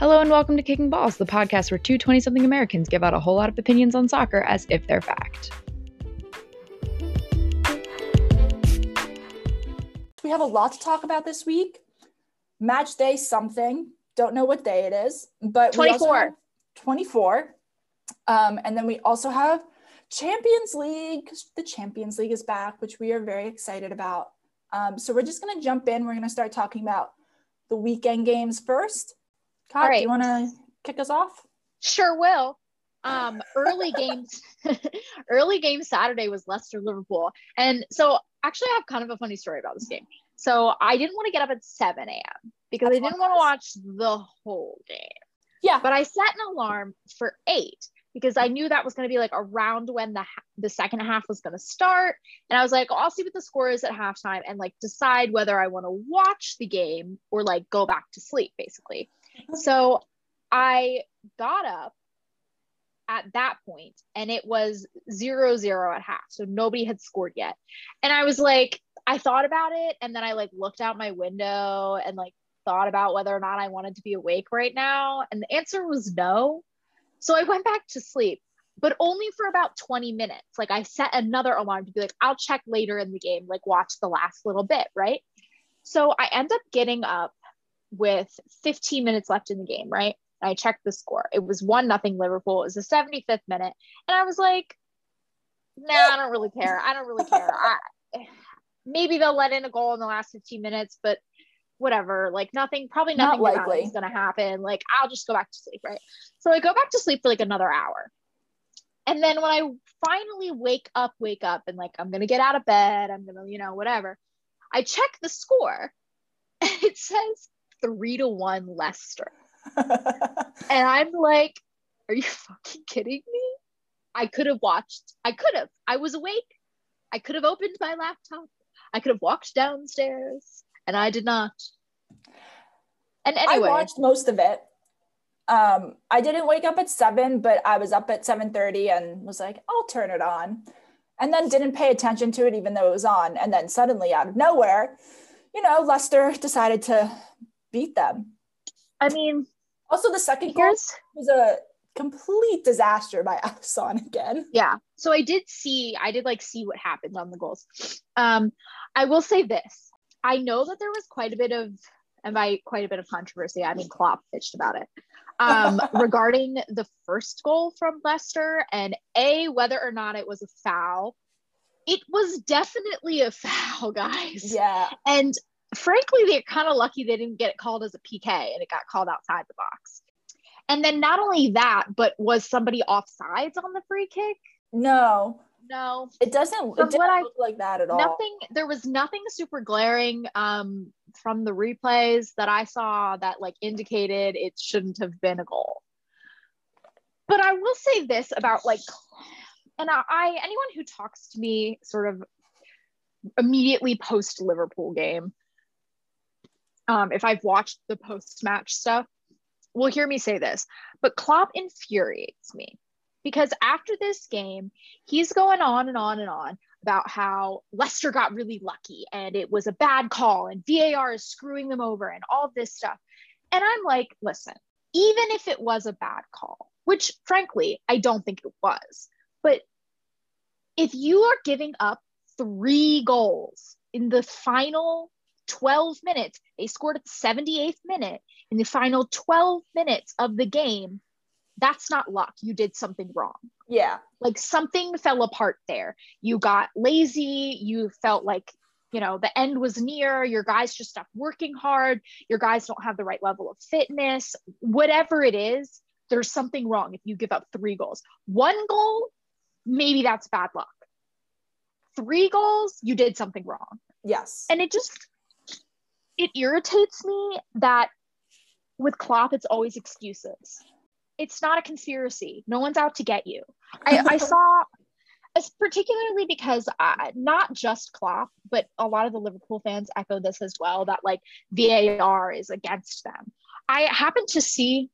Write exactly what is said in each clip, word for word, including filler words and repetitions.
Hello and welcome to Kicking Balls, the podcast where two twenty-something Americans give out a whole lot of opinions on soccer as if they're fact. We have a lot to talk about this week. Match day something. Don't know what day it is, but twenty-four. twenty-four. Um, and then we also have Champions League. The Champions League is back, which we are very excited about. Um, so we're just going to jump in. We're going to start talking about the weekend games first. Kat, right. Do you want to kick us off? Sure will. Um, early games, early game Saturday was Leicester Liverpool. And so actually I have kind of a funny story about this game. So I didn't want to get up at seven a.m. because That's I didn't want to watch the whole game. Yeah. But I set an alarm for eight because I knew that was going to be like around when the, the second half was going to start. And I was like, I'll see what the score is at halftime and like decide whether I want to watch the game or like go back to sleep basically. So I got up at that point and it was zero zero at half. So nobody had scored yet. And I was like, I thought about it. And then I like looked out my window and like thought about whether or not I wanted to be awake right now. And the answer was no. So I went back to sleep, but only for about twenty minutes. Like I set another alarm to be like, I'll check later in the game, like watch the last little bit. Right. So I end up getting up with fifteen minutes left in the game. Right. I checked the score. It was one nothing Liverpool. It was the seventy-fifth minute. And I was like, nah, I don't really care. I don't really care. I, maybe they'll let in a goal in the last fifteen minutes, but whatever, like nothing, probably nothing Not likely. is going to happen. Like, I'll just go back to sleep. Right. So I go back to sleep for like another hour. And then when I finally wake up, wake up and like, I'm going to get out of bed. I'm going to, you know, whatever. I check the score. And it says three to one Leicester. And I'm like, are you fucking kidding me? I could have watched. I could have. I was awake. I could have opened my laptop. I could have walked downstairs, and I did not. And anyway, I watched most of it. Um, I didn't wake up at seven, but I was up at seven thirty and was like, I'll turn it on, and then didn't pay attention to it even though it was on. And then suddenly, out of nowhere, you know, Leicester decided to beat them. I mean, also the second goal was a complete disaster by Aston again. Yeah. So I did see, I did like see what happened on the goals. Um, I will say this. I know that there was quite a bit of, and by quite a bit of controversy, I mean, Klopp bitched about it um, regarding the first goal from Leicester and A, whether or not it was a foul. It was definitely a foul, guys. Yeah. And frankly, they're kind of lucky they didn't get it called as a P K and it got called outside the box. And then not only that, but was somebody offsides on the free kick? No. No. It doesn't, it doesn't I, look like that at all. Nothing. There was nothing super glaring um, from the replays that I saw that like indicated it shouldn't have been a goal. But I will say this about like, and I, I anyone who talks to me sort of immediately post Liverpool game, Um, if I've watched the post-match stuff, will hear me say this, but Klopp infuriates me because after this game, he's going on and on and on about how Leicester got really lucky and it was a bad call and V A R is screwing them over and all this stuff. And I'm like, listen, even if it was a bad call, which frankly, I don't think it was, but if you are giving up three goals in the final twelve minutes, they scored at the seventy-eighth minute in the final twelve minutes of the game. That's not luck. You did something wrong. Yeah. Like something fell apart there. You got lazy. You felt like, you know, the end was near. Your guys just stopped working hard. Your guys don't have the right level of fitness. Whatever it is, there's something wrong if you give up three goals. One goal, maybe that's bad luck. Three goals, you did something wrong. Yes. And it just, it irritates me that with Klopp, it's always excuses. It's not a conspiracy. No one's out to get you. I, I saw, particularly because I, not just Klopp, but a lot of the Liverpool fans echo this as well, that like V A R is against them. I happened to see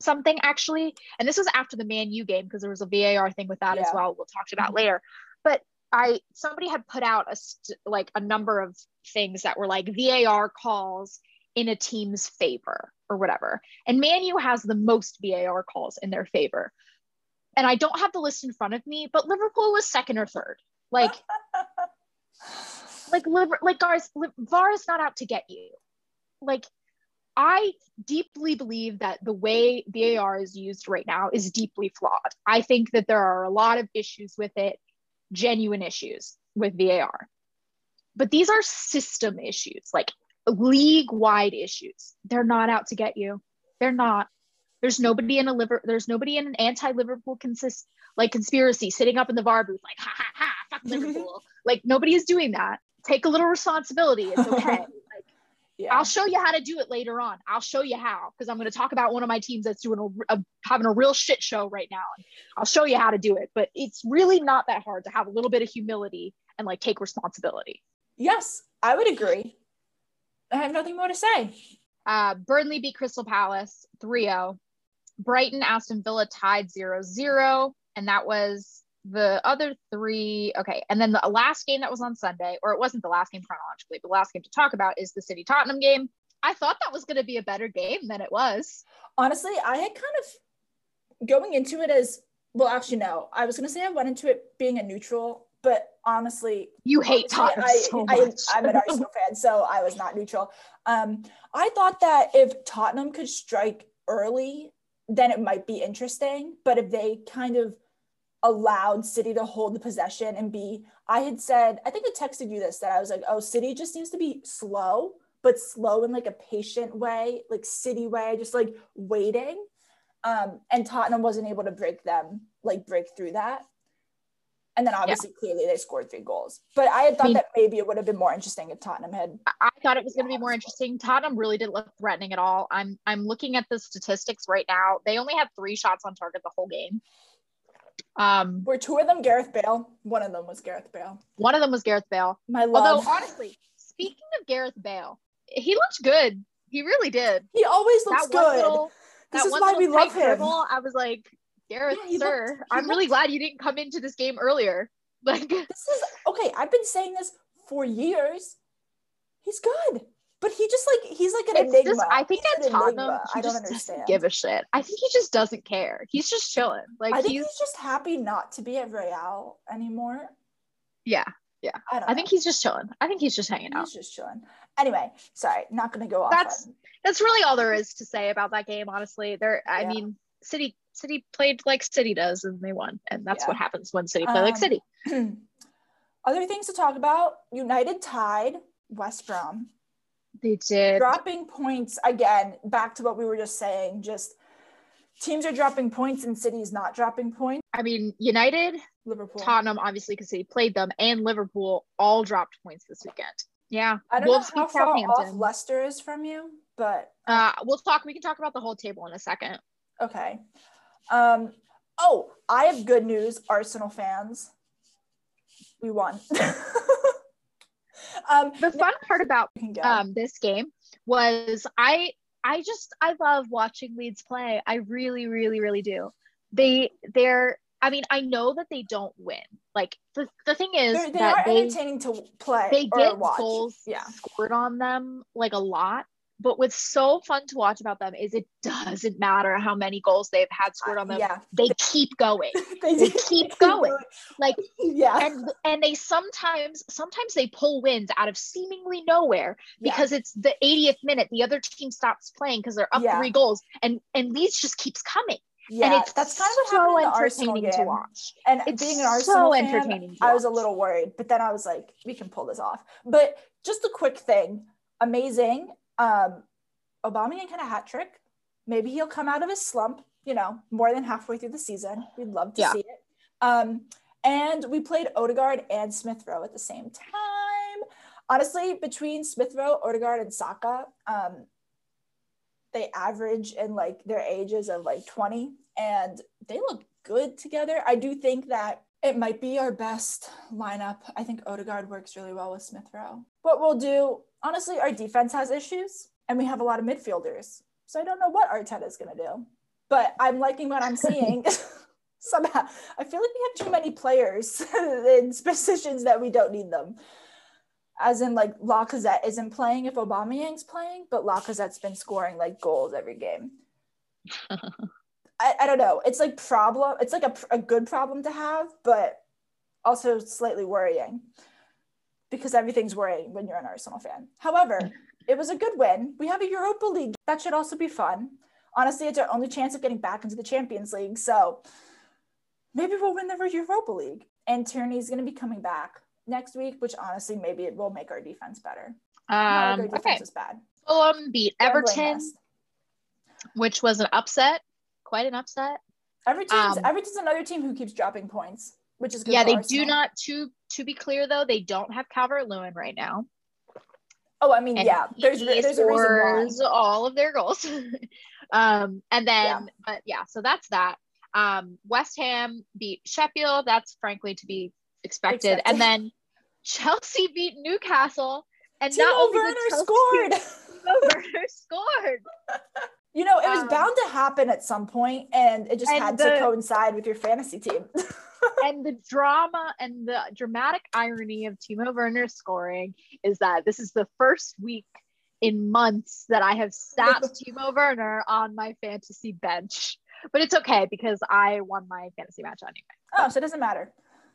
something actually, and this was after the Man U game, because there was a V A R thing with that yeah. as well. We'll talk about later. But I somebody had put out a st- like a number of things that were like V A R calls in a team's favor or whatever. And Man U has the most V A R calls in their favor. And I don't have the list in front of me, but Liverpool was second or third. Like, like, like guys, V A R is not out to get you. Like, I deeply believe that the way V A R is used right now is deeply flawed. I think that there are a lot of issues with it, genuine issues with V A R. But these are system issues, like league-wide issues. They're not out to get you. They're not. There's nobody in a liver. There's nobody in an anti-Liverpool consist like conspiracy sitting up in the V A R booth, like ha ha ha, fuck Liverpool. Like nobody is doing that. Take a little responsibility. It's okay. Like, yeah. I'll show you how to do it later on. I'll show you how, because I'm going to talk about one of my teams that's doing a, a having a real shit show right now. I'll show you how to do it. But it's really not that hard to have a little bit of humility and like take responsibility. Yes, I would agree. I have nothing more to say. Uh, Burnley beat Crystal Palace three oh. Brighton, Aston Villa tied zero zero, and that was the other three. Okay, and then the last game that was on Sunday, or it wasn't the last game chronologically, but the last game to talk about is the City Tottenham game. I thought that was going to be a better game than it was. Honestly, I had kind of going into it as, well, actually, no, I was going to say I went into it being a neutral, but honestly, you hate Tottenham I, so I, much. I, I'm an Arsenal fan, so I was not neutral. Um, I thought that if Tottenham could strike early, then it might be interesting. But if they kind of allowed City to hold the possession and be, I had said, I think I texted you this, that I was like, oh, City just seems to be slow, but slow in like a patient way, like City way, just like waiting. Um, and Tottenham wasn't able to break them, like break through that. And then obviously, yeah. Clearly they scored three goals. But I had thought I mean, that maybe it would have been more interesting if Tottenham had. I thought it was going to be more interesting. Tottenham really didn't look threatening at all. I'm I'm looking at the statistics right now. They only had three shots on target the whole game. Um, were two of them Gareth Bale? One of them was Gareth Bale. One of them was Gareth Bale. My love. Although honestly, speaking of Gareth Bale, he looked good. He really did. He always looks that good. Little, this is why we love him. Dribble, I was like, Gareth, yeah, sir, looked, I'm looked, really glad you didn't come into this game earlier. Like, this is okay. I've been saying this for years. He's good, but he just like he's like an enigma. Just, I think at Tottenham, I don't understand. Give a shit. I think he just doesn't care. He's just chilling. Like, I think he's, he's just happy not to be at Real anymore. Yeah, yeah. I, don't I think know. He's just chilling. I think he's just hanging out. He's just chilling. Anyway, sorry, not gonna go off. That's on. That's really all there is to say about that game. Honestly, there. I yeah. mean, City. City played like City does and they won, and that's yeah. what happens when City play um, like City. Other things to talk about: United tied West Brom. They did. Dropping points again, back to what we were just saying, just teams are dropping points and City's not dropping points. I mean, United, Liverpool, Tottenham, obviously because City played them, and Liverpool all dropped points this weekend. Yeah, I don't Wolves know how far off Leicester is from you, but uh, we'll talk. We can talk about the whole table in a second. Okay. Um, oh, I have good news, Arsenal fans. We won. um, the fun part about um, this game was I I just I love watching Leeds play. I really, really, really do. They they're I mean, I know that they don't win. Like the, the thing is they're, they that are they, entertaining to play. They get watch. goals yeah. scored on them like a lot. But what's so fun to watch about them is it doesn't matter how many goals they've had scored on them. Yeah. They keep going. they, they keep going. Like, yeah. And and they sometimes, sometimes they pull wins out of seemingly nowhere because yeah. it's the eightieth minute. The other team stops playing because they're up yeah. three goals, and and Leeds just keeps coming. Yeah, and it's that's kind of so entertaining to watch. And it's being an Arsenal so fan, entertaining. I was a little worried, but then I was like, we can pull this off. But just a quick thing, amazing. Um, Aubameyang had a hat trick. Maybe he'll come out of his slump, you know, more than halfway through the season. We'd love to yeah. see it. Um, and we played Odegaard and Smith-Rowe at the same time. Honestly, between Smith-Rowe, Odegaard, and Saka, um, they average in like their ages of like twenty, and they look good together. I do think that it might be our best lineup. I think Odegaard works really well with Smith-Rowe. What we'll do, honestly, our defense has issues, and we have a lot of midfielders. So I don't know what Arteta is going to do, but I'm liking what I'm seeing. Somehow, I feel like we have too many players in positions that we don't need them. as in like Lacazette isn't playing if Aubameyang's playing, but Lacazette's been scoring like goals every game. I, I don't know. It's like problem. It's like a, a good problem to have, but also slightly worrying because everything's worrying when you're an Arsenal fan. However, it was a good win. We have a Europa League. That should also be fun. Honestly, it's our only chance of getting back into the Champions League. So maybe we'll win the Europa League. And Tierney's going to be coming back next week, which honestly, maybe it will make our defense better. Um, defense okay. is bad. Fulham beat Everton, which was an upset. Quite an upset. Everton's, um, Everton's another team who keeps dropping points, which is good. Yeah, they Arsenal. do not. To to be clear, though, they don't have Calvert-Lewin right now. Oh, I mean, and yeah, there's there's a reason why. All of their goals. um, and then, yeah. but yeah, so that's that. Um, West Ham beat Sheffield. That's frankly to be expected. Expected. And then Chelsea beat Newcastle. And Timo Werner scored. Timo Werner scored. You know, it was um, bound to happen at some point, and it just and had the, to coincide with your fantasy team. And the drama and the dramatic irony of Timo Werner scoring is that this is the first week in months that I have sat Timo Werner on my fantasy bench. But it's okay because I won my fantasy match anyway. Oh, so it doesn't matter.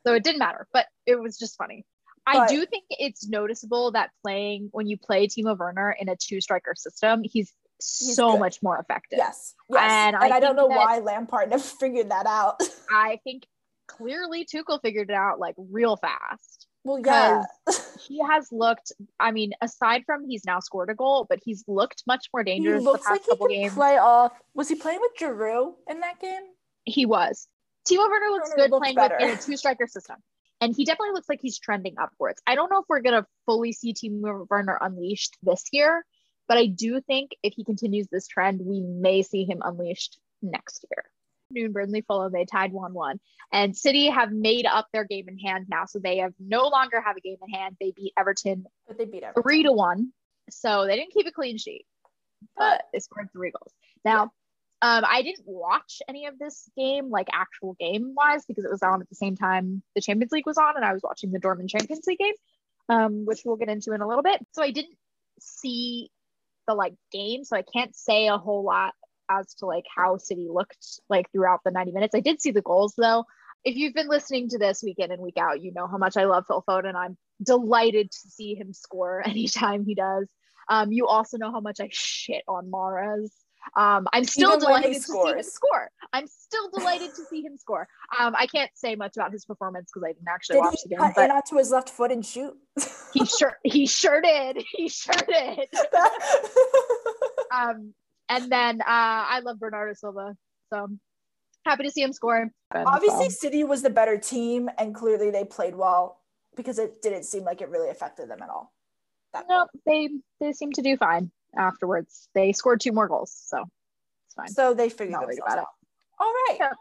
So it didn't matter, but it was just funny. But I do think it's noticeable that playing when you play Timo Werner in a two-striker system, he's He's so good. much more effective. Yes, yes. And, and I, I don't know why Lampard never figured that out. I think clearly Tuchel figured it out like real fast. Well, yeah, he has looked. I mean, aside from he's now scored a goal, but he's looked much more dangerous. He looks the past like he couple can games. Play off. Was he playing with Giroud in that game? He was. Timo Werner looks Werner good looks playing better. With, in a two-striker system, and he definitely looks like he's trending upwards. I don't know if we're gonna fully see Timo Werner unleashed this year. But I do think if he continues this trend, we may see him unleashed next year. Noon, Burnley, Fulham, they tied one one. And City have made up their game in hand now. So they have no longer have a game in hand. They beat Everton but they beat Everton. three to one. So they didn't keep a clean sheet, but they scored three goals. Now, yeah. um, I didn't watch any of this game, like actual game-wise, because it was on at the same time the Champions League was on, and I was watching the Dortmund Champions League game, um, which we'll get into in a little bit. So I didn't see the like game, so I can't say a whole lot as to like how City looked like throughout the ninety minutes. I did see the goals though. If you've been listening to this week in and week out, you know how much I love Phil Foden. I'm delighted to see him score anytime he does. Um, you also know how much I shit on Mahrez. Um, I'm still Even delighted to see him score. I'm still delighted to see him score. Um, I can't say much about his performance because I didn't actually did watch the game. Did he cut in onto his left foot and shoot? he sure, he sure did. He sure did. um, and then uh, I love Bernardo Silva, so happy to see him score. Obviously, so. City was the better team, and clearly they played well because it didn't seem like it really affected them at all. That no, they they seem to do fine. Afterwards they scored two more goals, so it's fine. So they figured out about it. All right, yeah.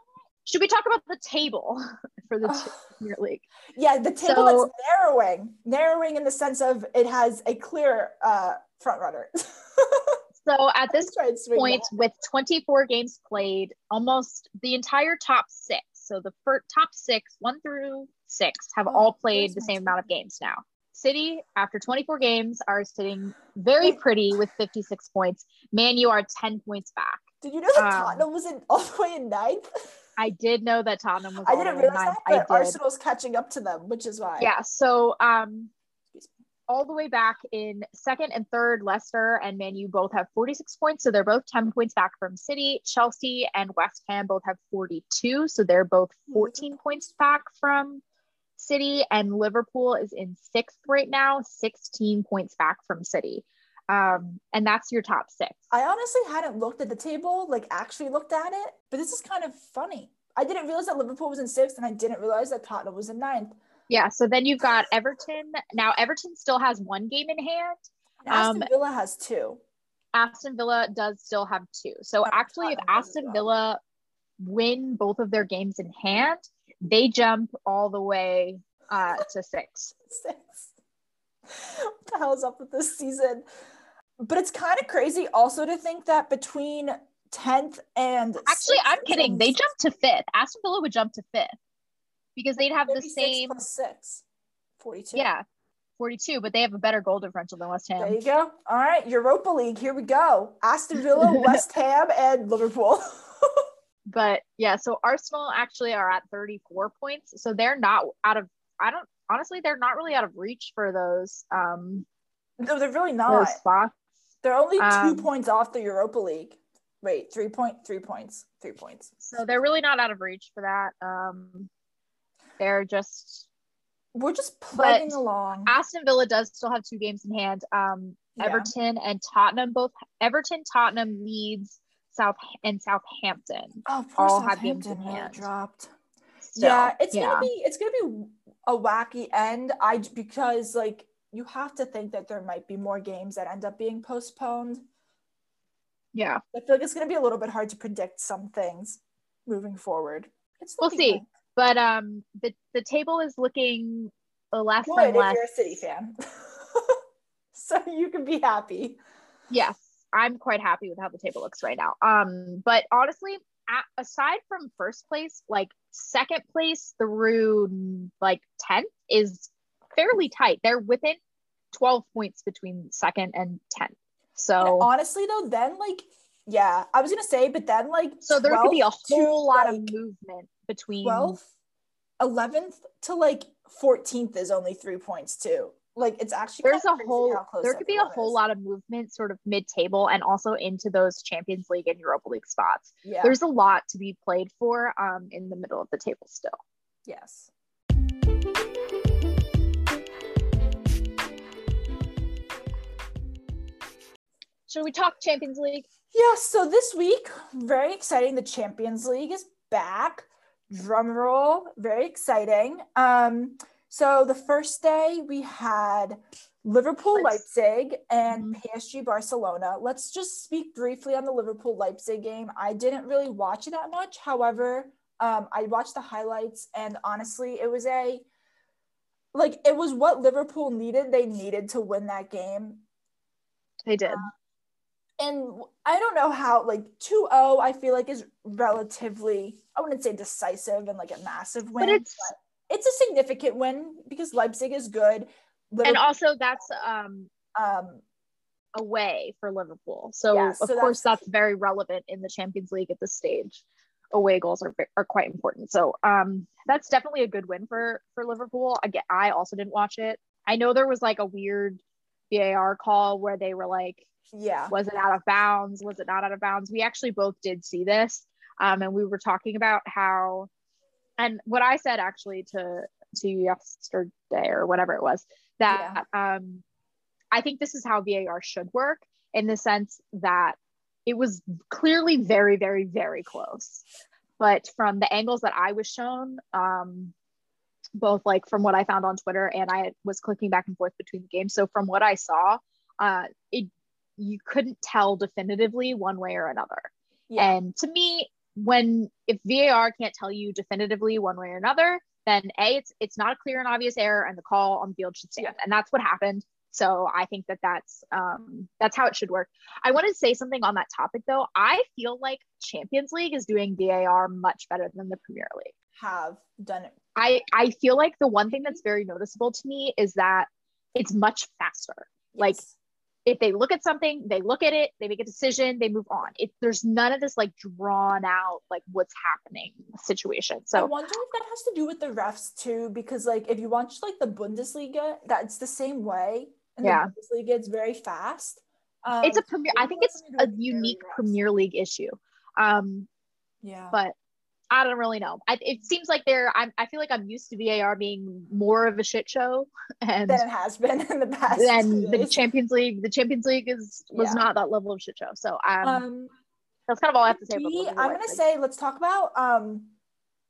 Should we talk about the table for the Premier League? Yeah, the table so, that's narrowing narrowing in the sense of it has a clear uh front runner. So at this point that. With twenty-four games played, almost the entire top six, so the first, top six one through six have oh, all played the same team. Amount of games now. City, after twenty-four games, are sitting very pretty with fifty-six points. Man U are ten points back. Did you know that um, Tottenham was in all the way in ninth? I did know that Tottenham was I didn't realize ninth. That, but Arsenal's catching up to them, which is why. Yeah, so um, all the way back in second and third, Leicester and Man U both have forty-six points, so they're both ten points back from City. Chelsea and West Ham both have forty-two, so they're both fourteen points back from City, and Liverpool is in sixth right now, sixteen points back from City. Um, and that's your top six. I honestly hadn't looked at the table, like actually looked at it, but this is kind of funny. I didn't realize that Liverpool was in sixth, and I didn't realize that Tottenham was in ninth. Yeah, so then you've got Everton. Now, Everton still has one game in hand. And Aston um, Villa has two. Aston Villa does still have two. So actually, if Aston Villa win both of their games in hand, they jump all the way uh, to six. Six. What the hell is up with this season? But it's kind of crazy also to think that between tenth and actually, I'm kidding. They jump to fifth. Aston Villa would jump to fifth because they'd have the same plus six, forty-two. Yeah, forty-two, but they have a better goal differential than West Ham. There you go. All right, Europa League, here we go. Aston Villa, West Ham, and Liverpool. But yeah, so Arsenal actually are at thirty-four points, so they're not out of. I don't honestly, they're not really out of reach for those. Um, no, they're really not. Spots. They're only two um, points off the Europa League. Wait, three point, three points, three points. So they're really not out of reach for that. Um, they're just. We're just plugging but along. Aston Villa does still have two games in hand. Um, yeah. Everton and Tottenham both. Everton, Tottenham, Leeds, South and Southampton. Oh, poor all Southampton have games in hand. Dropped. So, yeah, it's yeah. gonna be it's gonna be a wacky end. I because like you have to think that there might be more games that end up being postponed. Yeah, I feel like it's gonna be a little bit hard to predict some things moving forward. It's we'll see. Good. But um, the, the table is looking less Good, and less. If you're a City fan. So you can be happy. Yes, I'm quite happy with how the table looks right now. Um, but honestly, a- aside from first place, like second place through like tenth is fairly tight. They're within twelve points between second and tenth. So and honestly, though, then like, yeah, I was going to say, but then like. So there could be a whole lot like, of movement. Between twelfth, eleventh to like fourteenth is only three points too. Like it's actually there's a whole there could be a whole lot of movement sort of mid-table and also into those Champions League and Europa League spots. Yeah. There's a lot to be played for um in the middle of the table still. Yes. Should we talk Champions League? Yeah, so this week, very exciting. The Champions League is back. Drum roll, very exciting. Um, so the first day we had Liverpool Leipzig and mm-hmm. P S G Barcelona. Let's just speak briefly on the Liverpool Leipzig game. I didn't really watch it that much. However, um, I watched the highlights and honestly, it was a, like, it was what Liverpool needed. They needed to win that game. They did. Um, And I don't know how, like, two oh, I feel like is relatively, I wouldn't say decisive and, like, a massive win. But it's, but it's a significant win because Leipzig is good. Liverpool, and also that's um, um, away for Liverpool. So, yeah, so of course, that's, that's very relevant in the Champions League at this stage. Away goals are are quite important. So um, that's definitely a good win for, for Liverpool. I, get, I also didn't watch it. I know there was, like, a weird V A R call where they were, like, yeah, was it out of bounds? Was it not out of bounds? We actually both did see this, um, and we were talking about how, and what I said actually to to you yesterday or whatever it was, that yeah. um, I think this is how V A R should work in the sense that it was clearly very, very, very close, but from the angles that I was shown, um, both like from what I found on Twitter and I was clicking back and forth between the games. So from what I saw, uh, it. you couldn't tell definitively one way or another. Yeah. And to me, when, if V A R can't tell you definitively one way or another, then A, it's, it's not a clear and obvious error and the call on the field should stand. Yeah. And that's what happened. So I think that that's, um, that's how it should work. I want to say something on that topic though. I feel like Champions League is doing V A R much better than the Premier League. Have done it. I, I feel like the one thing that's very noticeable to me is that it's much faster. Yes. Like, if they look at something, they look at it, they make a decision, they move on. It, there's none of this like drawn out, like what's happening situation. So I wonder if that has to do with the refs too, because like if you watch like the Bundesliga, that's the same way. And yeah. the Bundesliga is very fast. Um, it's a premier, I think it's a unique Premier League issue. Um, yeah. But I don't really know. I, it seems like they're, I'm, I feel like I'm used to V A R being more of a shit show and than it has been in the past. And the Champions League, the Champions League is, was yeah. not that level of shit show. So um, um, that's kind of all I have to say. We, about I'm going to say, let's talk about, um,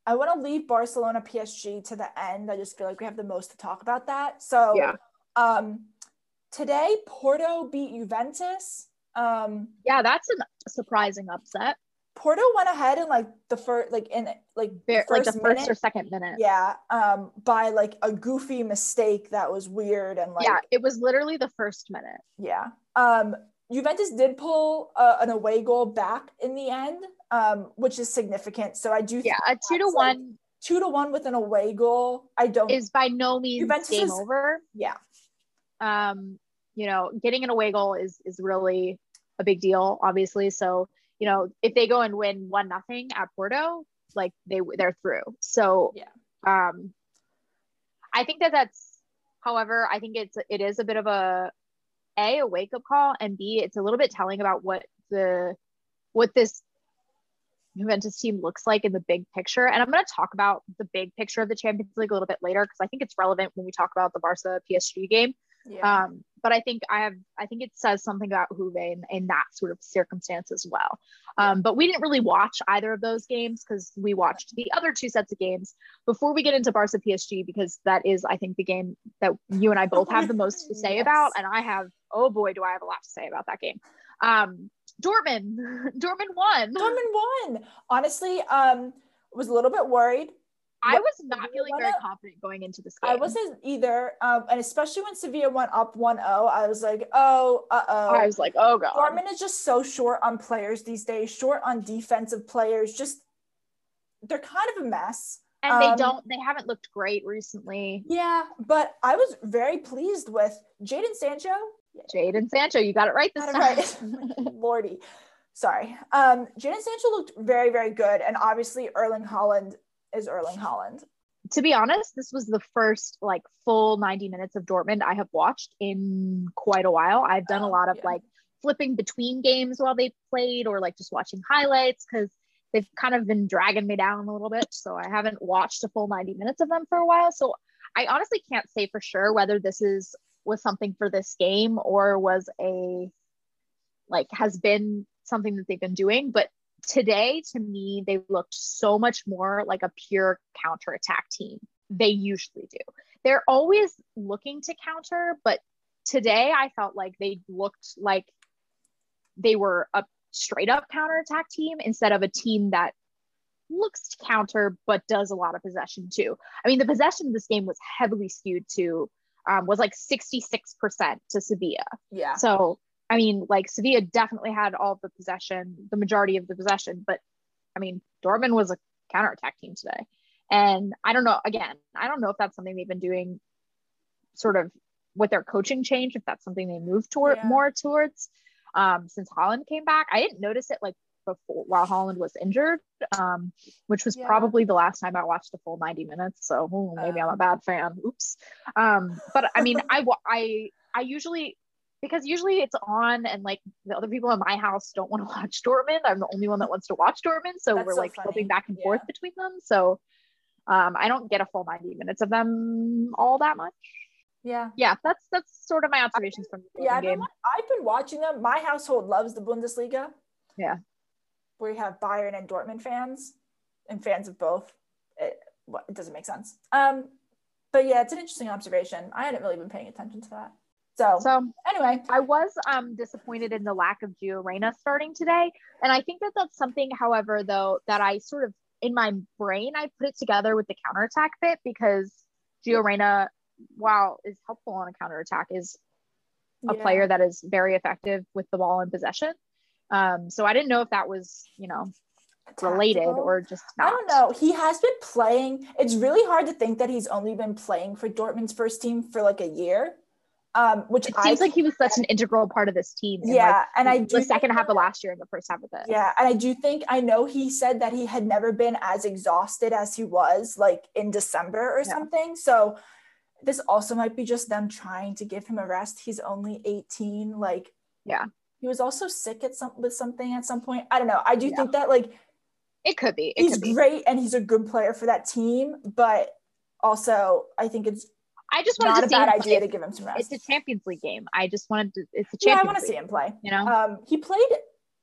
I want to leave Barcelona P S G to the end. I just feel like we have the most to talk about that. So yeah. um, today Porto beat Juventus. Um, yeah, that's a surprising upset. Porto went ahead in like the first, like in like the first, like the first minute, or second minute. Yeah, um, by like a goofy mistake that was weird and like yeah, it was literally the first minute. Yeah, um, Juventus did pull uh, an away goal back in the end, um, which is significant. So I do think yeah, a two to one, like, two to one with an away goal. I don't is by no means Juventus game is, over. Yeah, um, you know, getting an away goal is is really a big deal, obviously. So, you know, if they go and win one nothing at Porto, like they they're through. So, yeah. um, I think that that's. However, I think it's it is a bit of a a a wake up call, and B, it's a little bit telling about what the what this Juventus team looks like in the big picture. And I'm going to talk about the big picture of the Champions League a little bit later, because I think it's relevant when we talk about the Barca P S G game. Yeah. Um, but I think I have, I think it says something about Juve in, in that sort of circumstance as well. Um, but we didn't really watch either of those games because we watched the other two sets of games before we get into Barca P S G, because that is, I think, the game that you and I both have the most to say yes. about. And I have, oh boy, do I have a lot to say about that game. Um, Dortmund, Dortmund won. Dortmund won. Honestly, um, was a little bit worried. I was not feeling very confident going into this game. I wasn't either, um, and especially when Sevilla went up one oh, I was like, oh, uh-oh. I was like, oh, God. Dortmund is just so short on players these days, short on defensive players. Just, they're kind of a mess. And um, they don't, they haven't looked great recently. Yeah, but I was very pleased with Jadon Sancho. Jadon Sancho, you got it right this time. Right. Lordy. Sorry. Um, Jadon Sancho looked very, very good, and obviously Erling Haaland is Erling Haaland. To be honest, this was the first like full ninety minutes of Dortmund I have watched in quite a while. I've done oh, a lot of yeah. like flipping between games while they played, or like just watching highlights, because they've kind of been dragging me down a little bit. So I haven't watched a full ninety minutes of them for a while. So I honestly can't say for sure whether this is was something for this game or was a like has been something that they've been doing. But today, to me, they looked so much more like a pure counterattack team. They usually do. They're always looking to counter, but today I felt like they looked like they were a straight up counterattack team instead of a team that looks to counter but does a lot of possession too. I mean, the possession of this game was heavily skewed to, um, was like sixty-six percent to Sevilla. Yeah. So, I mean, like Sevilla definitely had all the possession, the majority of the possession, but I mean, Dortmund was a counterattack team today. And I don't know, again, I don't know if that's something they've been doing sort of with their coaching change, if that's something they moved toward yeah. more towards um, since Haaland came back. I didn't notice it like before while Haaland was injured, um, which was yeah. probably the last time I watched a full ninety minutes. So ooh, maybe um. I'm a bad fan. Oops. Um, but I mean, I, I, I usually, because usually it's on and like the other people in my house don't want to watch Dortmund. I'm the only one that wants to watch Dortmund. So That's we're so like funny. flipping back and yeah. forth between them. So um, I don't get a full ninety minutes of them all that much. Yeah. Yeah. That's, that's sort of my observations been, from the yeah, I've game. Been, I've been watching them. My household loves the Bundesliga. Yeah. We have Bayern and Dortmund fans and fans of both. It, it doesn't make sense. Um, but yeah, it's an interesting observation. I hadn't really been paying attention to that. So, so anyway, I was um, disappointed in the lack of Gio Reyna starting today. And I think that that's something, however, though, that I sort of, in my brain, I put it together with the counterattack bit, because Gio Reyna, while is helpful on a counterattack, is a yeah. player that is very effective with the ball in possession. Um, so I didn't know if that was, you know, related tactical. Or just not. I don't know. He has been playing. It's really hard to think that he's only been playing for Dortmund's first team for like a year. Um, which it I, seems like he was such an integral part of this team. In yeah, like and I do the second half of last year and the first half of this. Yeah, and I do think I know he said that he had never been as exhausted as he was, like in December or yeah. something. So this also might be just them trying to give him a rest. He's only eighteen. Like, yeah, he was also sick at some with something at some point. I don't know. I do yeah. think that like it could be. It he's could be. great and he's a good player for that team, but also I think it's. I just wanted Not to see Not a bad him idea play. To give him some rest. It's a Champions League game. I just wanted to, it's a Champions Yeah, I want to see him play. You know? Um, he played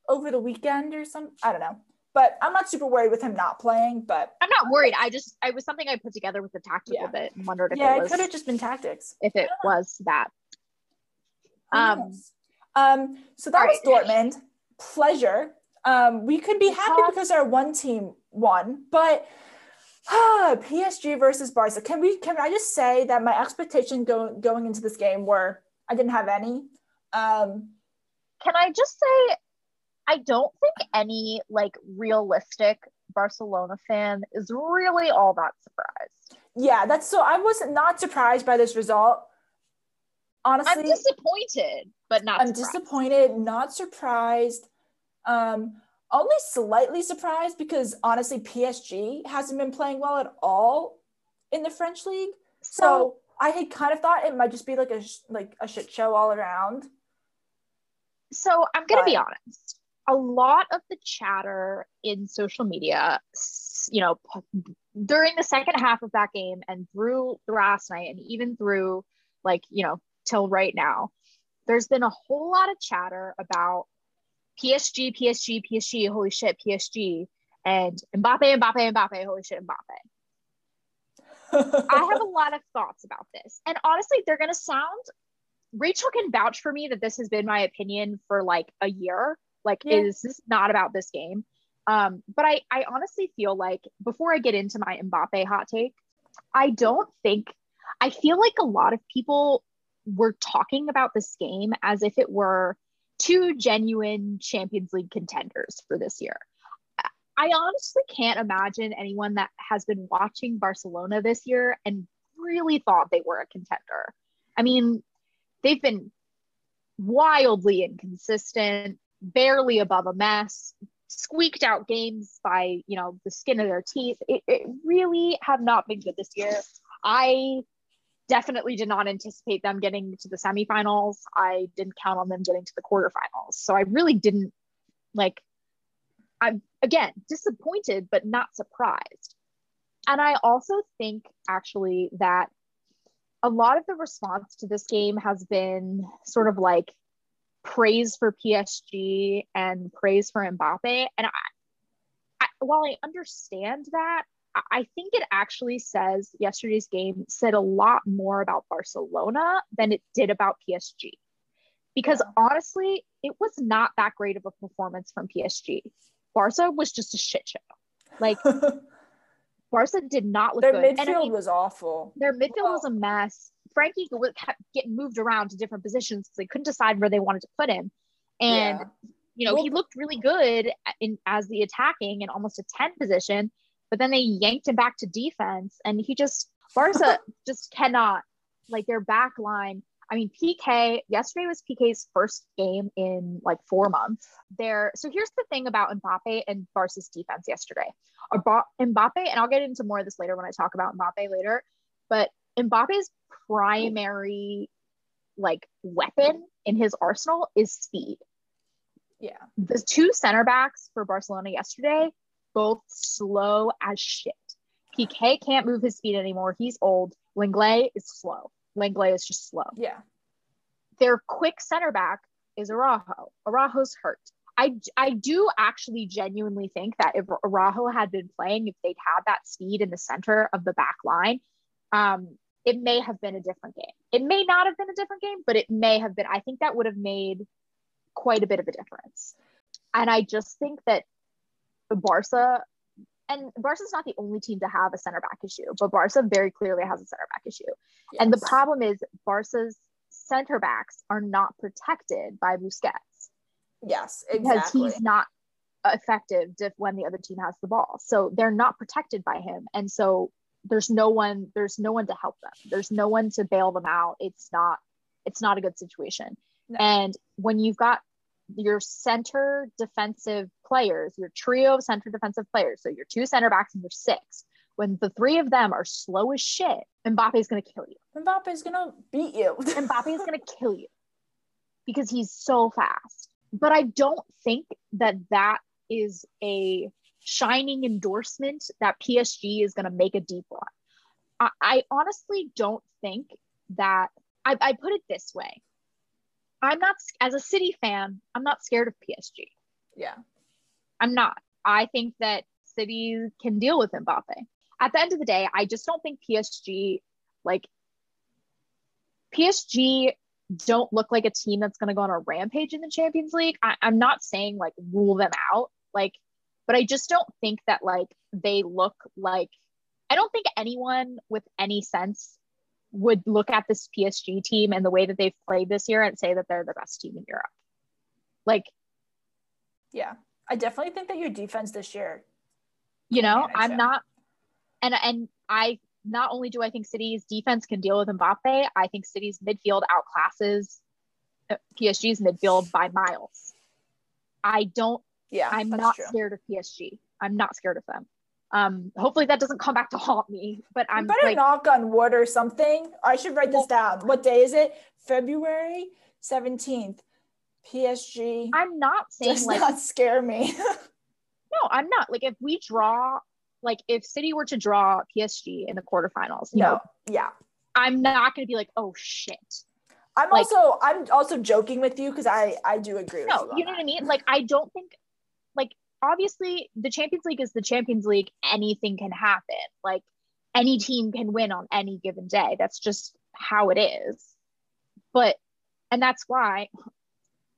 over the weekend or something. I don't know. But I'm not super worried with him not playing, but. I'm not worried. I just, it was something I put together with the tactical yeah. bit and wondered if yeah, it was. Yeah, it could have just been tactics. If it was that. Um, um, so that was right. Dortmund. Pleasure. Um, we could be happy because our one team won, but. Ah, P S G versus Barca. Can we? Can I just say that my expectations go, going into this game were I didn't have any. Um, can I just say I don't think any like realistic Barcelona fan is really all that surprised. Yeah, that's so. I was not surprised by this result. honestly, I'm disappointed, but not I'm surprised. disappointed, not surprised. Um, only slightly surprised because honestly, P S G hasn't been playing well at all in the French league. So, so I had kind of thought it might just be like a, like a shit show all around. So I'm going to be honest. A lot of the chatter in social media, you know, during the second half of that game and through last night and even through like, you know, till right now, there's been a whole lot of chatter about P S G, P S G, P S G, holy shit, P S G, and Mbappe, Mbappe, Mbappe, holy shit, Mbappe. I have a lot of thoughts about this. And honestly, they're going to sound, Rachel can vouch for me that this has been my opinion for like a year. Like, yeah. Is this not about this game? Um, but I, I honestly feel like before I get into my Mbappe hot take, I don't think, I feel like a lot of people were talking about this game as if it were two genuine Champions League contenders for this year. I honestly can't imagine anyone that has been watching Barcelona this year and really thought they were a contender. I mean, they've been wildly inconsistent, barely above a mess, squeaked out games by, you know, the skin of their teeth. It, it really have not been good this year. I definitely did not anticipate them getting to the semifinals. I didn't count on them getting to the quarterfinals. So I really didn't, like, I'm, again, disappointed, but not surprised. And I also think, actually, that a lot of the response to this game has been sort of like praise for P S G and praise for Mbappe. And I, I, while I understand that, I think it actually says yesterday's game said a lot more about Barcelona than it did about P S G. Because honestly, it was not that great of a performance from P S G. Barca was just a shit show. Like, Barca did not look their good. Their midfield I mean, was awful. Their midfield well, was a mess. Frankie kept getting moved around to different positions because they couldn't decide where they wanted to put him. And, yeah. you know, well, he looked really good in as the attacking and almost a ten position, but then they yanked him back to defense. And he just, Barca just cannot, like, their back line. I mean, P K, yesterday was P K's first game in like four months. There, so here's the thing about Mbappe and Barca's defense yesterday. Mbappe, and I'll get into more of this later when I talk about Mbappe later, but Mbappe's primary like weapon in his arsenal is speed. Yeah. The two center backs for Barcelona yesterday, both slow as shit. P K can't move his feet anymore. He's old. Lenglet is slow. Lenglet is just slow. Yeah. Their quick center back is Araujo. Araujo's hurt. I, I do actually genuinely think that if Araujo had been playing, if they'd had that speed in the center of the back line, um, it may have been a different game. It may not have been a different game, but it may have been. I think that would have made quite a bit of a difference. And I just think that Barca, and Barca's not the only team to have a center back issue, but Barca very clearly has a center back issue. Yes. And the problem is Barca's center backs are not protected by Busquets. Yes, exactly. Because he's not effective when the other team has the ball. So they're not protected by him. And so there's no one, there's no one to help them. There's no one to bail them out. It's not, it's not a good situation. No. And when you've got your center defensive players, your trio of center defensive players, so your two center backs and your six, when the three of them are slow as shit, Mbappe's going to kill you. Mbappe's going to beat you. Mbappe's going to kill you because he's so fast. But I don't think that that is a shining endorsement that P S G is going to make a deep run. I, I honestly don't think that, I, I put it this way. I'm not, as a City fan, I'm not scared of P S G. Yeah. I'm not. I think that City can deal with Mbappe. At the end of the day, I just don't think P S G, like, P S G don't look like a team that's going to go on a rampage in the Champions League. I, I'm not saying, like, rule them out, like, but I just don't think that, like, they look like, I don't think anyone with any sense would look at this P S G team and the way that they've played this year and say that they're the best team in Europe. Like, yeah, I definitely think that your defense this year, you know, I'm not, and and I not only do I think City's defense can deal with Mbappe, I think City's midfield outclasses P S G's midfield by miles. I don't, yeah, I'm not true. scared of P S G. I'm not scared of them. Um, hopefully that doesn't come back to haunt me, but I'm you better like, knock on wood or something. I should write this down. What day is it? February seventeenth. P S G. I'm not saying does like not scare me. No, I'm not. Like if we draw, like if City were to draw P S G in the quarterfinals, you no, know, yeah, I'm not going to be like, oh shit. I'm like, also, I'm also joking with you because I, I do agree. No, with you, you know that. What I mean? Like, I don't think, like, obviously the Champions League is the Champions League. Anything can happen. Like any team can win on any given day. That's just how it is. But, and that's why,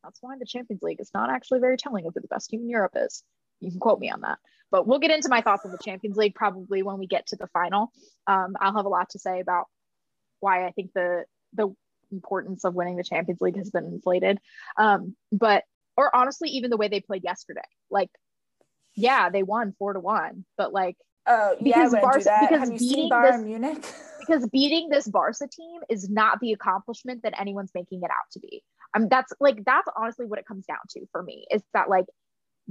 that's why the Champions League is not actually very telling of who the best team in Europe is. You can quote me on that, but we'll get into my thoughts on the Champions League probably when we get to the final. Um, I'll have a lot to say about why I think the the importance of winning the Champions League has been inflated. Um, but, or honestly, even the way they played yesterday, like, yeah, they won four to one, but like, oh, yeah, because, Barca, because have you beating seen Bayern this, Munich? Because beating this Barca team is not the accomplishment that anyone's making it out to be. Um, that's like, that's honestly what it comes down to for me, is that like,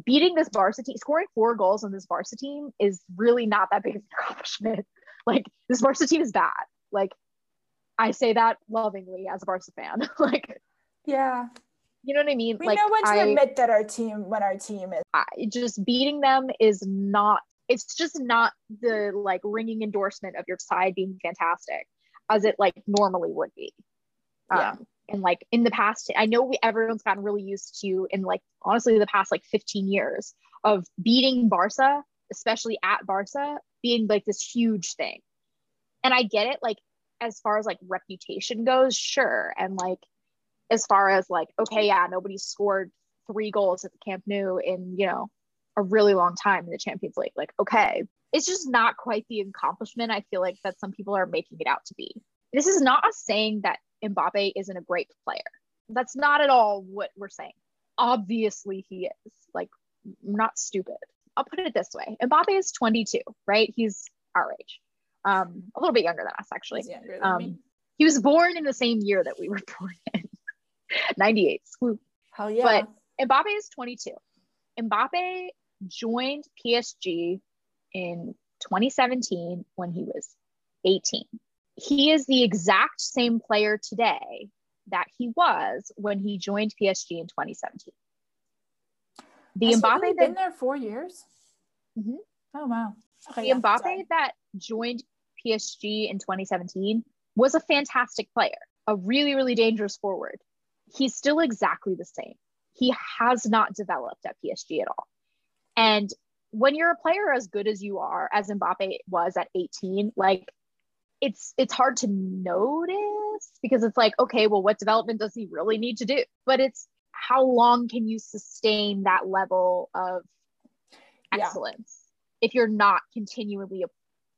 beating this Barca team, scoring four goals on this Barca team is really not that big of an accomplishment. Like, this Barca team is bad. Like, I say that lovingly as a Barca fan. Like, yeah, you know what I mean? We like, know when to I, admit that our team, when our team is. I, just beating them is not, it's just not the like ringing endorsement of your side being fantastic as it like normally would be. Yeah. Um, And like in the past, I know we, everyone's gotten really used to in like, honestly, the past like fifteen years of beating Barca, especially at Barca, being like this huge thing. And I get it, like, as far as like reputation goes, sure. And like, as far as like, okay, yeah, nobody scored three goals at the Camp Nou in, you know, a really long time in the Champions League. Like, okay, it's just not quite the accomplishment I feel like that some people are making it out to be. This is not us saying that Mbappe isn't a great player. That's not at all what we're saying. Obviously he is. Like, I'm not stupid. I'll put it this way. Mbappe is twenty-two, right? He's our age. Um, a little bit younger than us, actually. Younger than um, me. He was born in the same year that we were born in. ninety-eight. Swoop. Hell yeah. But Mbappe is twenty-two. Mbappe joined P S G in twenty seventeen when he was eighteen. He is the exact same player today that he was when he joined P S G in twenty seventeen. The Has Mbappe really been that, there four years. Mm-hmm. Oh wow! Okay, the yeah, Mbappe sorry. that joined P S G in twenty seventeen was a fantastic player, a really, really dangerous forward. He's still exactly the same. He has not developed at P S G at all. And when you're a player as good as you are, as Mbappe was at eighteen, like. It's it's hard to notice because it's like, okay, well, what development does he really need to do? But it's how long can you sustain that level of excellence yeah. if you're not continually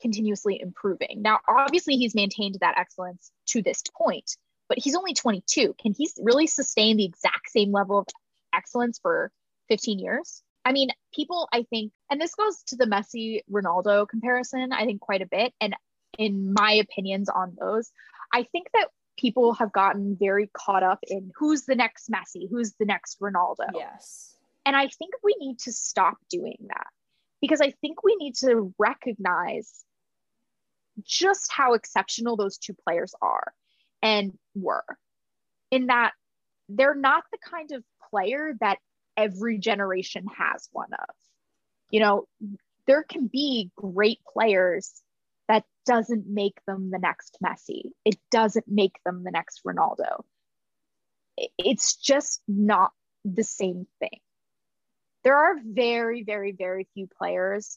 continuously improving? Now, obviously, he's maintained that excellence to this point, but he's only twenty-two. Can he really sustain the exact same level of excellence for fifteen years? I mean, people, I think, and this goes to the Messi-Ronaldo comparison, I think, quite a bit. And in my opinions on those, I think that people have gotten very caught up in who's the next Messi, who's the next Ronaldo. Yes. And I think we need to stop doing that because I think we need to recognize just how exceptional those two players are and were, in that they're not the kind of player that every generation has one of. You know, there can be great players that doesn't make them the next Messi. It doesn't make them the next Ronaldo. It's just not the same thing. There are very, very, very few players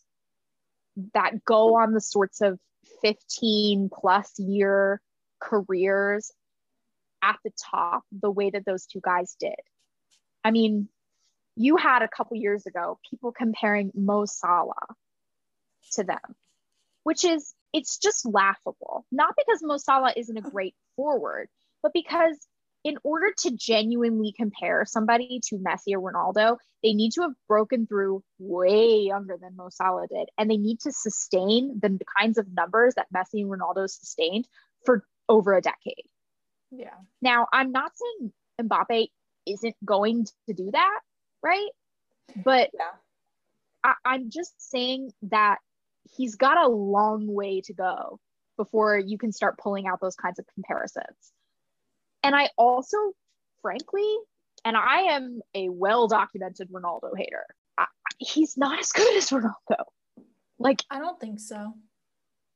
that go on the sorts of fifteen plus year careers at the top the way that those two guys did. I mean, you had a couple years ago, people comparing Mo Salah to them, which is, it's just laughable. Not because Mo Salah isn't a great forward, but because in order to genuinely compare somebody to Messi or Ronaldo, they need to have broken through way younger than Mo Salah did. And they need to sustain the kinds of numbers that Messi and Ronaldo sustained for over a decade. Yeah. Now, I'm not saying Mbappe isn't going to do that, right? But yeah. I, I'm just saying that he's got a long way to go before you can start pulling out those kinds of comparisons. And I also, frankly, and I am a well-documented Ronaldo hater. I, he's not as good as Ronaldo. Like, I don't think so.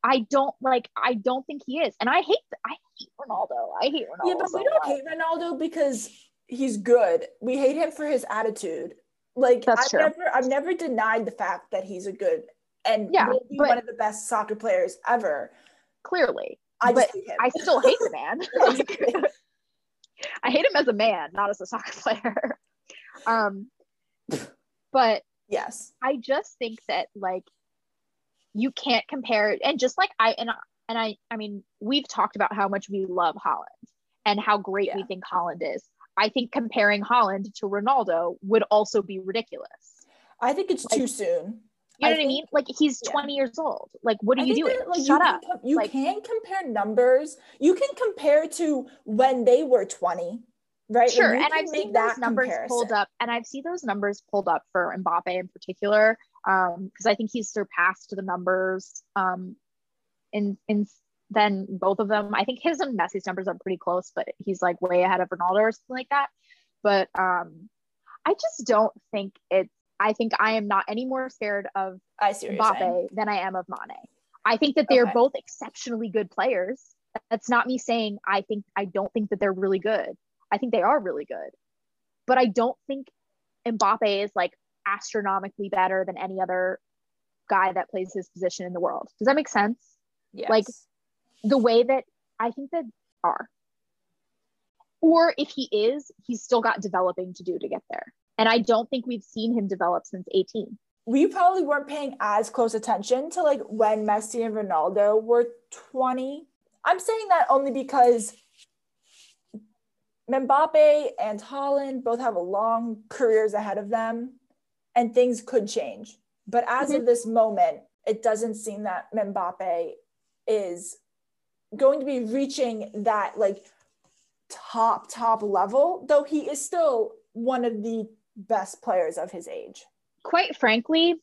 I don't like. I don't think he is, and I hate. I hate Ronaldo. I hate Ronaldo. Yeah, but so we don't much. hate Ronaldo because he's good. We hate him for his attitude. Like, That's I've true. never, I've never denied the fact that he's a good and yeah, will be but, one of the best soccer players ever. Clearly, I but hate him. I still hate the man. I hate him as a man, not as a soccer player. um, but yes, I just think that like. You can't compare it. And just like I, and, and I, I mean, we've talked about how much we love Haaland and how great yeah. we think Haaland is. I think comparing Haaland to Ronaldo would also be ridiculous. I think it's like, too soon. You know I what think, I mean? Like he's yeah. twenty years old. Like, what are I you doing? That, like, Shut you up. Can, you like, can compare numbers. You can compare to when they were twenty, right? Sure. And, and I've seen those numbers comparison. pulled up and I've seen those numbers pulled up for Mbappe in particular. Um, because I think he's surpassed the numbers um, in, in then both of them. I think his and Messi's numbers are pretty close, but he's like way ahead of Ronaldo or something like that. But um, I just don't think it's, I think I am not any more scared of Mbappe than I am of Mane. I think that they're okay. both exceptionally good players. That's not me saying I think, I don't think that they're really good. I think they are really good. But I don't think Mbappe is like, astronomically better than any other guy that plays his position in the world. Does that make sense? Yes. Like the way that I think that are. Or if he is, he's still got developing to do to get there. And I don't think we've seen him develop since eighteen. We probably weren't paying as close attention to like when Messi and Ronaldo were twenty. I'm saying that only because Mbappe and Haaland both have a long careers ahead of them. And things could change. But as mm-hmm. of this moment, it doesn't seem that Mbappe is going to be reaching that like top, top level, though he is still one of the best players of his age. Quite frankly,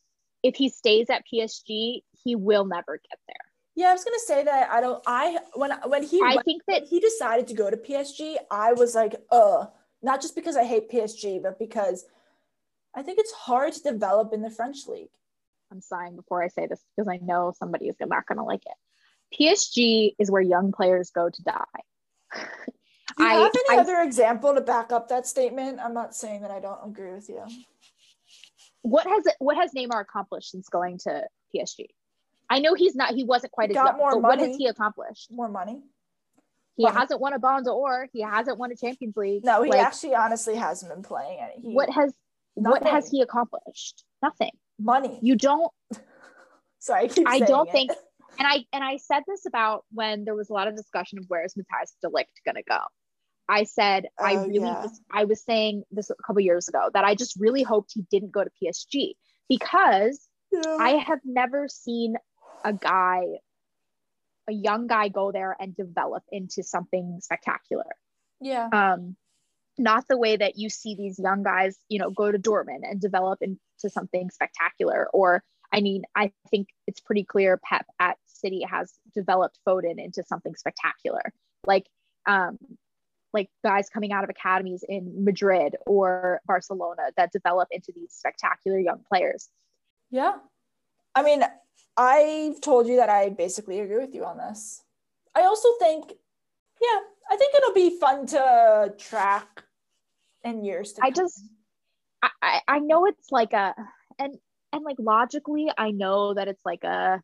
if he stays at P S G, he will never get there. Yeah, I was going to say that I don't, I, when, when he, I went, think that he decided to go to P S G, I was like, ugh, not just because I hate P S G, but because I think it's hard to develop in the French league. I'm sighing before I say this because I know somebody is not going to like it. P S G is where young players go to die. Do you I, have any I, other example to back up that statement? I'm not saying that I don't agree with you. What has what has Neymar accomplished since going to P S G? I know he's not. He wasn't quite he as young. More so money, what has he accomplished? More money. He wow. hasn't won a Ballon d'Or. He hasn't won a Champions League. No, he like, actually honestly hasn't been playing it. He, what has Nothing. What has he accomplished? Nothing. Money. You don't. Sorry, I, keep I don't it. think. And I and I said this about when there was a lot of discussion of where's Matthijs de Ligt gonna go. I said oh, I really yeah. just, I was saying this a couple years ago that I just really hoped he didn't go to P S G because yeah. I have never seen a guy, a young guy, go there and develop into something spectacular. Yeah. Um. Not the way that you see these young guys, you know, go to Dortmund and develop into something spectacular. Or, I mean, I think it's pretty clear Pep at City has developed Foden into something spectacular. Like, um, like guys coming out of academies in Madrid or Barcelona that develop into these spectacular young players. Yeah. I mean, I've told you that I basically agree with you on this. I also think, yeah, I think it'll be fun to track in years to come. I just, I, I know it's like a, and, and like logically, I know that it's like a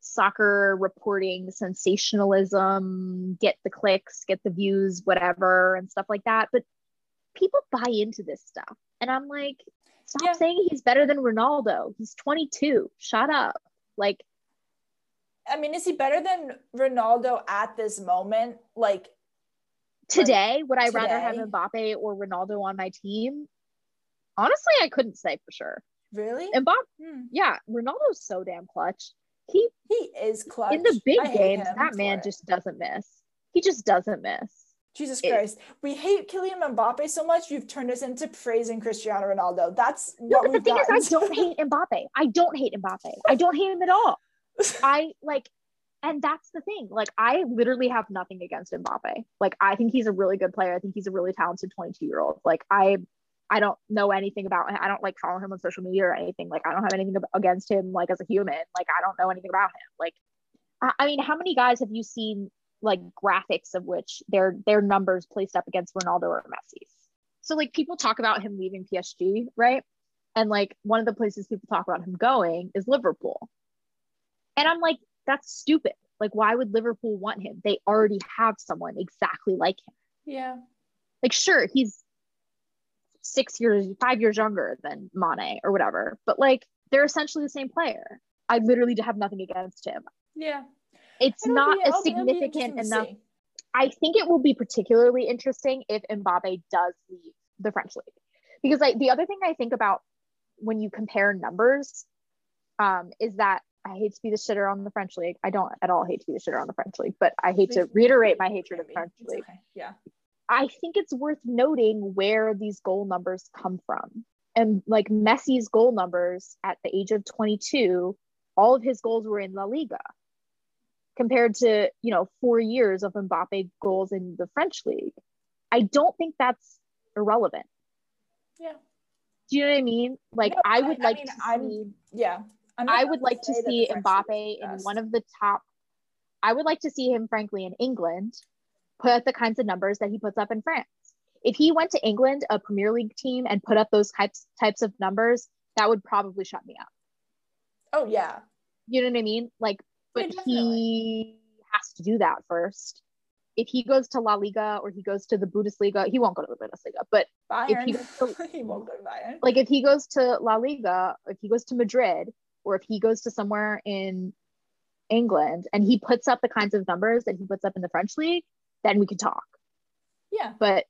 soccer reporting sensationalism, get the clicks, get the views, whatever, and stuff like that. But people buy into this stuff. And I'm like, stop yeah. saying he's better than Ronaldo. He's twenty-two. Shut up. Like, I mean, is he better than Ronaldo at this moment? Like, Today, would I Today. rather have Mbappe or Ronaldo on my team? Honestly, I couldn't say for sure. Really? Mbappe, hmm. yeah, Ronaldo's so damn clutch. He he is clutch. In the big games, that man it. just doesn't miss. He just doesn't miss. Jesus it, Christ. We hate Kylian Mbappe so much, you've turned us into praising Cristiano Ronaldo. That's no, what we've the thing gotten. is, I don't hate Mbappe. I don't hate Mbappe. I don't hate him at all. I, like... And that's the thing. Like, I literally have nothing against Mbappe. Like, I think he's a really good player. I think he's a really talented twenty-two-year-old. Like, I I don't know anything about him. I don't, like, follow him on social media or anything. Like, I don't have anything against him, like, as a human. Like, I don't know anything about him. Like, I, I mean, how many guys have you seen, like, graphics of which their their numbers placed up against Ronaldo or Messi? So, like, people talk about him leaving P S G, right? And, like, one of the places people talk about him going is Liverpool. And I'm like, that's stupid. Like, why would Liverpool want him? They already have someone exactly like him. Yeah. Like, sure, he's six years, five years younger than Mane or whatever, but, like, they're essentially the same player. I literally have nothing against him. Yeah. It's it'll not be, as significant enough. I think it will be particularly interesting if Mbappe does leave the French league. Because, like, the other thing I think about when you compare numbers um, is that I hate to be the shitter on the French league. I don't at all hate to be the shitter on the French league, but I hate to reiterate my hatred of the French league. Okay. Yeah. I think it's worth noting where these goal numbers come from. And, like, Messi's goal numbers at the age of twenty-two, all of his goals were in La Liga compared to, you know, four years of Mbappe goals in the French league. I don't think that's irrelevant. Yeah. Do you know what I mean? Like, no, I would I, like I mean, to see... I'm, yeah. I would like to see Mbappe in one of the top. I would like to see him, frankly, in England, put up the kinds of numbers that he puts up in France. If he went to England, a Premier League team, and put up those types types of numbers, that would probably shut me up. Oh yeah, you know what I mean. Like, but yeah, he has to do that first. If he goes to La Liga or he goes to the Bundesliga, he won't go to the Bundesliga. But Bayern. if he, goes to, he won't go to Bayern. Like, if he goes to La Liga, if he goes to Madrid, or if he goes to somewhere in England and he puts up the kinds of numbers that he puts up in the French league, then we can talk. Yeah. But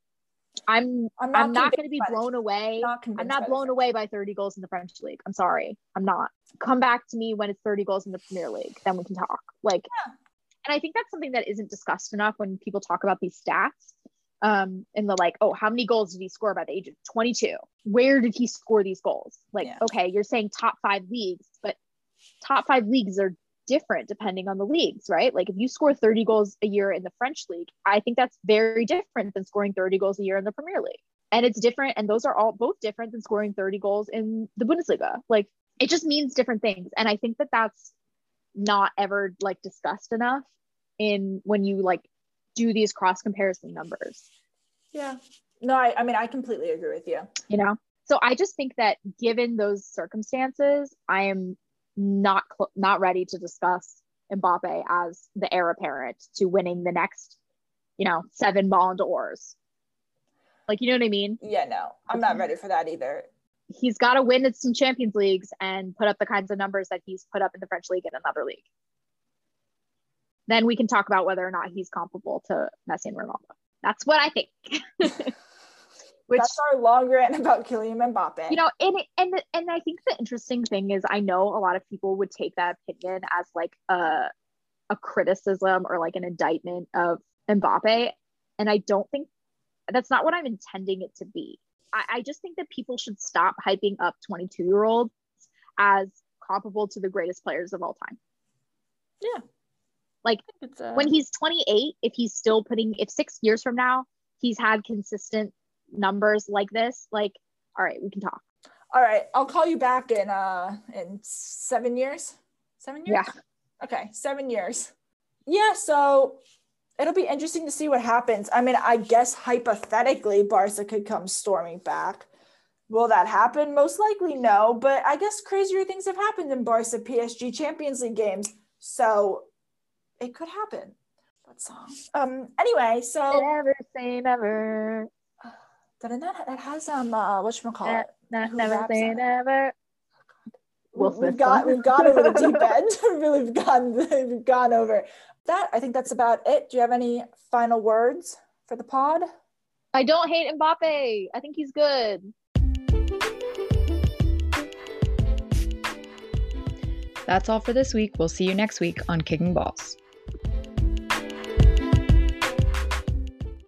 I'm I'm not, not going to be blown it. away. Not I'm not blown it. away by thirty goals in the French league. I'm sorry. I'm not. Come back to me when it's thirty goals in the Premier League. Then we can talk. Like, yeah. And I think that's something that isn't discussed enough when people talk about these stats. Um, and the like, oh, how many goals did he score by the age of twenty-two? Where did he score these goals? Like, yeah. okay, you're saying top five leagues, but top five leagues are different depending on the leagues, right? Like, if you score thirty goals a year in the French league, I think that's very different than scoring thirty goals a year in the Premier League. And it's different. And those are all both different than scoring thirty goals in the Bundesliga. Like, it just means different things. And I think that that's not ever, like, discussed enough in when you, like, do these cross comparison numbers. Yeah. No, I, I mean, I completely agree with you. You know? So I just think that given those circumstances, I am not cl- not ready to discuss Mbappe as the heir apparent to winning the next, you know, seven Ballon d'Ors. Like, you know what I mean? Yeah, no, I'm not ready for that either. He's got to win at some Champions Leagues and put up the kinds of numbers that he's put up in the French league and another league. Then we can talk about whether or not he's comparable to Messi and Ronaldo. That's what I think. Which, that's our long rant about Kylian Mbappe. You know, and and and I think the interesting thing is, I know a lot of people would take that opinion as, like, a a criticism or, like, an indictment of Mbappe, and I don't think that's not what I'm intending it to be. I, I just think that people should stop hyping up twenty-two-year-olds as comparable to the greatest players of all time. Yeah. Like, uh... when he's twenty-eight, if he's still putting, if six years from now, he's had consistent numbers like this, like, all right, we can talk. All right. I'll call you back in, uh, in seven years, seven years. Yeah. Okay. Seven years. Yeah. So it'll be interesting to see what happens. I mean, I guess hypothetically Barca could come storming back. Will that happen? Most likely no, but I guess crazier things have happened in Barca P S G Champions League games. So it could happen. That song. Um. Anyway, so never say never. That that has um. Uh, whatchamacallit? Never, never say never. We've we'll got we've gone over the deep end. Really, we've gone we've gone over that. I think that's about it. Do you have any final words for the pod. I don't hate Mbappe. I think he's good. That's all for this week. We'll see you next week on Kicking Balls.